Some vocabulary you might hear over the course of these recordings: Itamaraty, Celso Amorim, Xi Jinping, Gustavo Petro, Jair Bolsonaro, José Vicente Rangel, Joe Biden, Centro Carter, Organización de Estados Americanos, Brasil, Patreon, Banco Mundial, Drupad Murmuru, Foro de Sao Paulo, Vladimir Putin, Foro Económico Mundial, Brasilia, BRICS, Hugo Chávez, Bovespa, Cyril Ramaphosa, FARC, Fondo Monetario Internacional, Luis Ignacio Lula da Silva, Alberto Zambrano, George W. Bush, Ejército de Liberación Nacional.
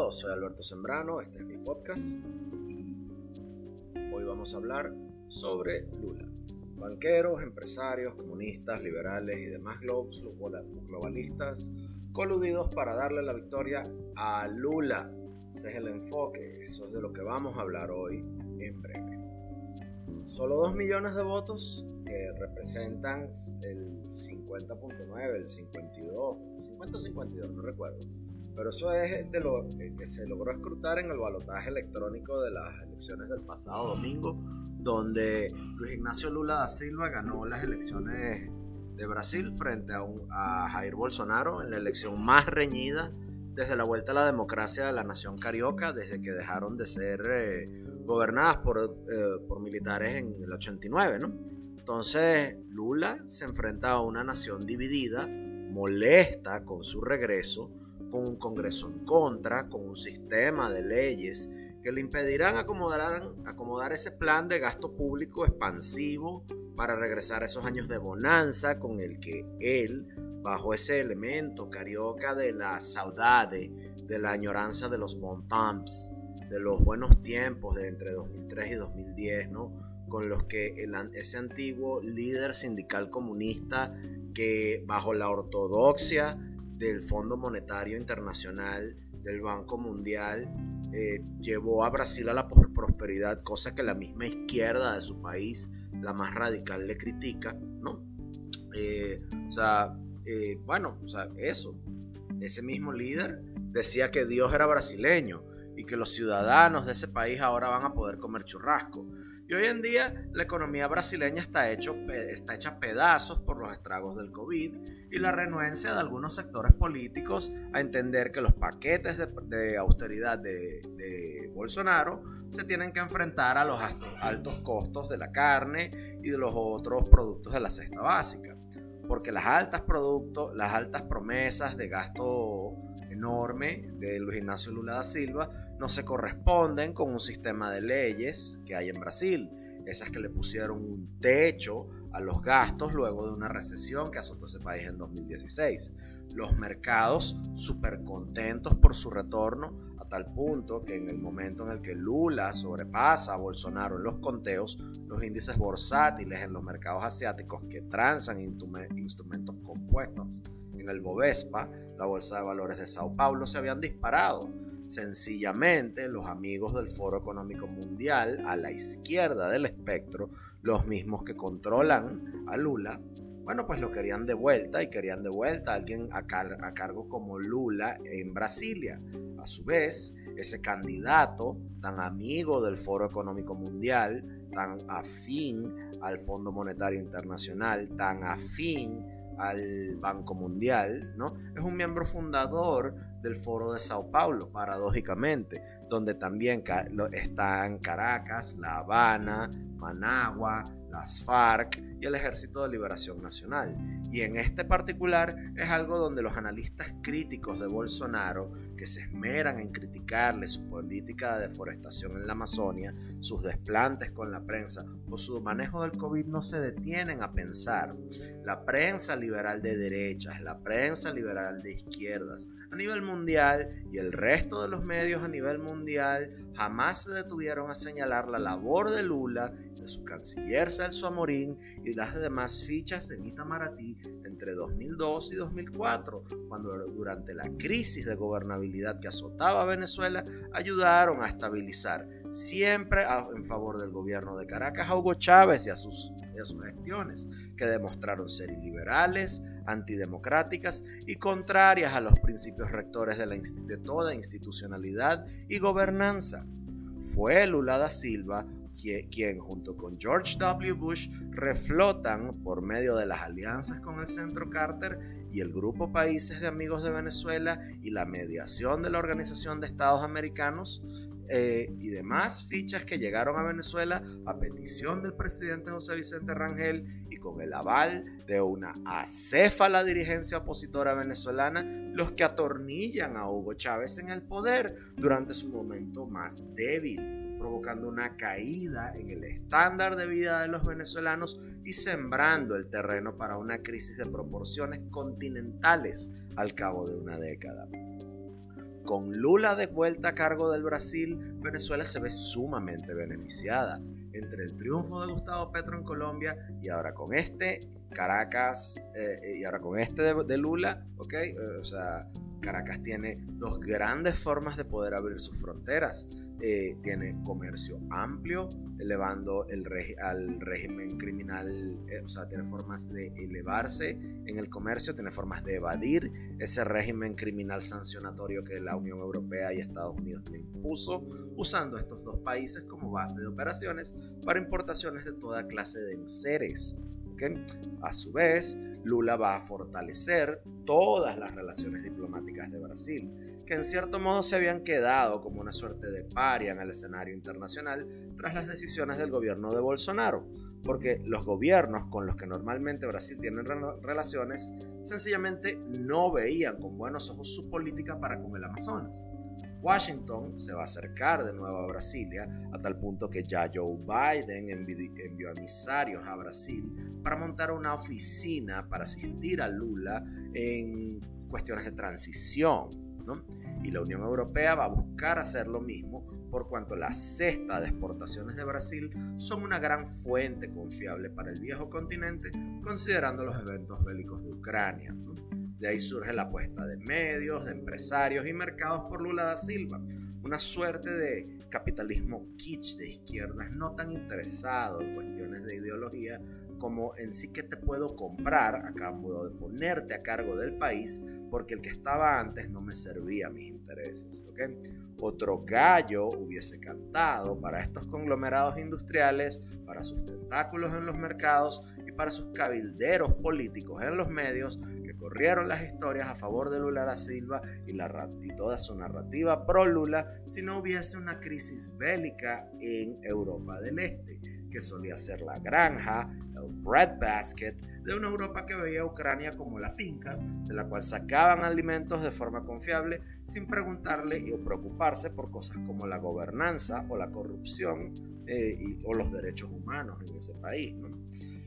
todos, soy Alberto Zambrano, este es mi podcast y hoy vamos a hablar sobre Lula. Banqueros, empresarios, comunistas, liberales y demás globalistas coludidos para darle la victoria a Lula. Ese es el enfoque, eso es de lo que vamos a hablar hoy en breve. Solo 2 millones de votos que representan el 50.9, el 52, 50-52, no recuerdo. Pero eso es de lo que se logró escrutar en el balotaje electrónico de las elecciones del pasado domingo, donde Luis Ignacio Lula da Silva ganó las elecciones de Brasil frente a Jair Bolsonaro en la elección más reñida desde la vuelta a la democracia de la nación carioca, desde que dejaron de ser gobernadas por militares en el 89, ¿no? Entonces Lula se enfrenta a una nación dividida, molesta con su regreso, con un Congreso en contra, con un sistema de leyes que le impedirán acomodar ese plan de gasto público expansivo para regresar a esos años de bonanza con el que él, bajo ese elemento carioca de la saudade, de la añoranza de los bons temps, de los buenos tiempos de entre 2003 y 2010, ¿no? Con los que ese antiguo líder sindical comunista que bajo la ortodoxia del Fondo Monetario Internacional, del Banco Mundial, llevó a Brasil a la prosperidad, cosa que la misma izquierda de su país, la más radical, le critica, ¿no? Eso. Ese mismo líder decía que Dios era brasileño y que los ciudadanos de ese país ahora van a poder comer churrasco. Y hoy en día la economía brasileña está hecha pedazos por los estragos del COVID y la renuencia de algunos sectores políticos a entender que los paquetes de austeridad de Bolsonaro se tienen que enfrentar a los altos costos de la carne y de los otros productos de la cesta básica, porque las altas promesas de gasto enorme de Luis Ignacio Lula da Silva no se corresponden con un sistema de leyes que hay en Brasil, esas que le pusieron un techo a los gastos luego de una recesión que azotó ese país en 2016. Los mercados súper contentos por su retorno, a tal punto que en el momento en el que Lula sobrepasa a Bolsonaro en los conteos, los índices bursátiles en los mercados asiáticos que transan instrumentos compuestos en el Bovespa, la Bolsa de Valores de Sao Paulo, se habían disparado. Sencillamente, los amigos del Foro Económico Mundial, a la izquierda del espectro, los mismos que controlan a Lula, bueno, pues lo querían de vuelta y querían de vuelta a alguien a cargo como Lula en Brasilia. A su vez, ese candidato tan amigo del Foro Económico Mundial, tan afín al Fondo Monetario Internacional, tan afín al Banco Mundial, ¿no? Es un miembro fundador del Foro de Sao Paulo, paradójicamente, donde también están Caracas, La Habana, Managua, las FARC y el Ejército de Liberación Nacional. Y en este particular es algo donde los analistas críticos de Bolsonaro, que se esmeran en criticarle su política de deforestación en la Amazonia, sus desplantes con la prensa o su manejo del COVID, no se detienen a pensar. La prensa liberal de derechas, la prensa liberal de izquierdas a nivel mundial y el resto de los medios a nivel mundial jamás se detuvieron a señalar la labor de Lula, de su canciller Celso Amorim y las demás fichas en Itamaraty entre 2002 y 2004, cuando durante la crisis de gobernabilidad que azotaba a Venezuela ayudaron a estabilizar, siempre en favor del gobierno de Caracas, a Hugo Chávez y a sus gestiones, que demostraron ser iliberales, antidemocráticas y contrarias a los principios rectores de toda institucionalidad y gobernanza. Fue Lula da Silva quien junto con George W. Bush reflotan por medio de las alianzas con el Centro Carter y el Grupo Países de Amigos de Venezuela y la mediación de la Organización de Estados Americanos y demás fichas que llegaron a Venezuela a petición del presidente José Vicente Rangel y con el aval de una acéfala dirigencia opositora venezolana, los que atornillan a Hugo Chávez en el poder durante su momento más débil, provocando una caída en el estándar de vida de los venezolanos y sembrando el terreno para una crisis de proporciones continentales al cabo de una década. Con Lula de vuelta a cargo del Brasil, Venezuela se ve sumamente beneficiada. Entre el triunfo de Gustavo Petro en Colombia y ahora con este de Lula, ¿okay? O sea, Caracas tiene dos grandes formas de poder abrir sus fronteras. Tiene comercio amplio, elevando al régimen criminal, o sea, tiene formas de elevarse en el comercio, tiene formas de evadir ese régimen criminal sancionatorio que la Unión Europea y Estados Unidos le impuso, usando estos dos países como base de operaciones para importaciones de toda clase de enseres. ¿Okay? A su vez, Lula va a fortalecer todas las relaciones diplomáticas de Brasil, que en cierto modo se habían quedado como una suerte de paria en el escenario internacional tras las decisiones del gobierno de Bolsonaro, porque los gobiernos con los que normalmente Brasil tiene relaciones sencillamente no veían con buenos ojos su política para con el Amazonas. Washington se va a acercar de nuevo a Brasilia, a tal punto que ya Joe Biden envió emisarios a Brasil para montar una oficina para asistir a Lula en cuestiones de transición, ¿no? Y la Unión Europea va a buscar hacer lo mismo, por cuanto la cesta de exportaciones de Brasil son una gran fuente confiable para el viejo continente, considerando los eventos bélicos de Ucrania, ¿no? De ahí surge la apuesta de medios, de empresarios y mercados por Lula da Silva, una suerte de capitalismo kitsch de izquierdas no tan interesado en cuestiones de ideología como en sí que te puedo comprar a cambio de ponerte a cargo del país porque el que estaba antes no me servía a mis intereses, ¿okay? Otro gallo hubiese cantado para estos conglomerados industriales, para sus tentáculos en los mercados y para sus cabilderos políticos en los medios, corrieron las historias a favor de Lula da Silva y toda su narrativa pro Lula si no hubiese una crisis bélica en Europa del Este, que solía ser la granja, el breadbasket de una Europa que veía a Ucrania como la finca de la cual sacaban alimentos de forma confiable sin preguntarle o preocuparse por cosas como la gobernanza o la corrupción o los derechos humanos en ese país, ¿no?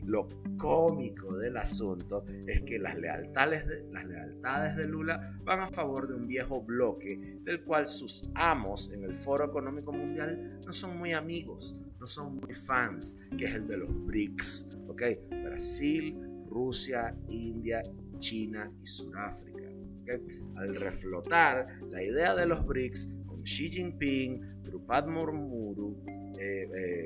Lo cómico del asunto es que las lealtades de Lula van a favor de un viejo bloque del cual sus amos en el Foro Económico Mundial no son muy amigos, no son muy fans, que es el de los BRICS, ¿okay? Brasil, Rusia, India, China y Sudáfrica, ¿okay? Al reflotar la idea de los BRICS con Xi Jinping, Drupad Murmuru,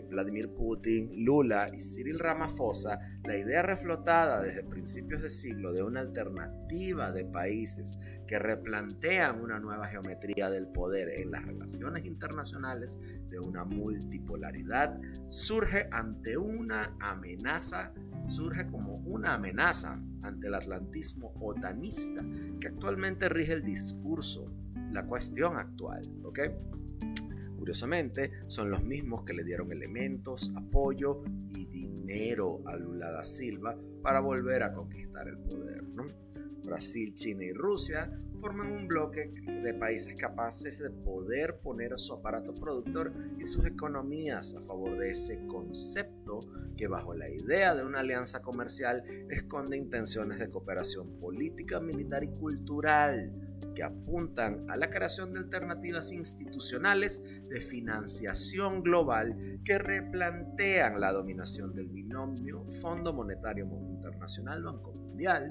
Vladimir Putin, Lula y Cyril Ramaphosa, la idea reflotada desde principios de siglo de una alternativa de países que replantean una nueva geometría del poder en las relaciones internacionales de una multipolaridad surge como una amenaza ante el atlantismo otanista que actualmente rige el discurso, la cuestión actual, ¿ok? Curiosamente, son los mismos que le dieron elementos, apoyo y dinero a Lula da Silva para volver a conquistar el poder, ¿no? Brasil, China y Rusia forman un bloque de países capaces de poder poner su aparato productor y sus economías a favor de ese concepto que bajo la idea de una alianza comercial esconde intenciones de cooperación política, militar y cultural, que apuntan a la creación de alternativas institucionales de financiación global que replantean la dominación del binomio Fondo Monetario Internacional, Banco Mundial,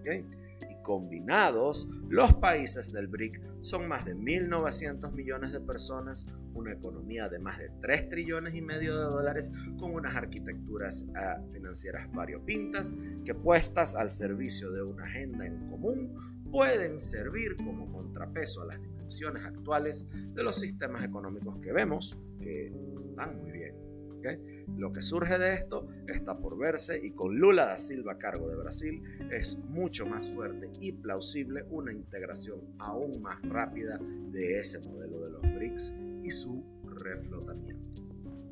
¿okay? Y combinados, los países del BRIC son más de 1.900 millones de personas, una economía de más de 3 trillones y medio de dólares con unas arquitecturas financieras variopintas que puestas al servicio de una agenda en común pueden servir como contrapeso a las dimensiones actuales de los sistemas económicos que vemos que van muy bien, ¿okay? Lo que surge de esto está por verse y con Lula da Silva a cargo de Brasil es mucho más fuerte y plausible una integración aún más rápida de ese modelo de los BRICS y su reflotamiento.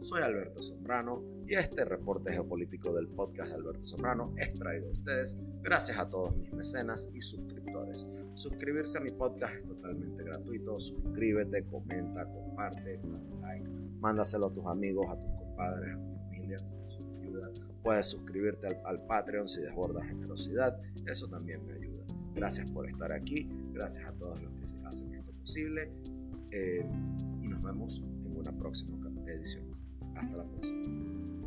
Soy Alberto Zambrano y este reporte geopolítico del podcast de Alberto Zambrano es traído a ustedes gracias a todos mis mecenas y suscriptores. Suscribirse a mi podcast es totalmente gratuito. Suscríbete, comenta, comparte, dale like, mándaselo a tus amigos, a tus compadres, a tu familia, con su ayuda. Puedes suscribirte al Patreon si desbordas generosidad, eso también me ayuda. Gracias por estar aquí, gracias a todos los que hacen esto posible, y nos vemos en una próxima edición. Hasta la próxima.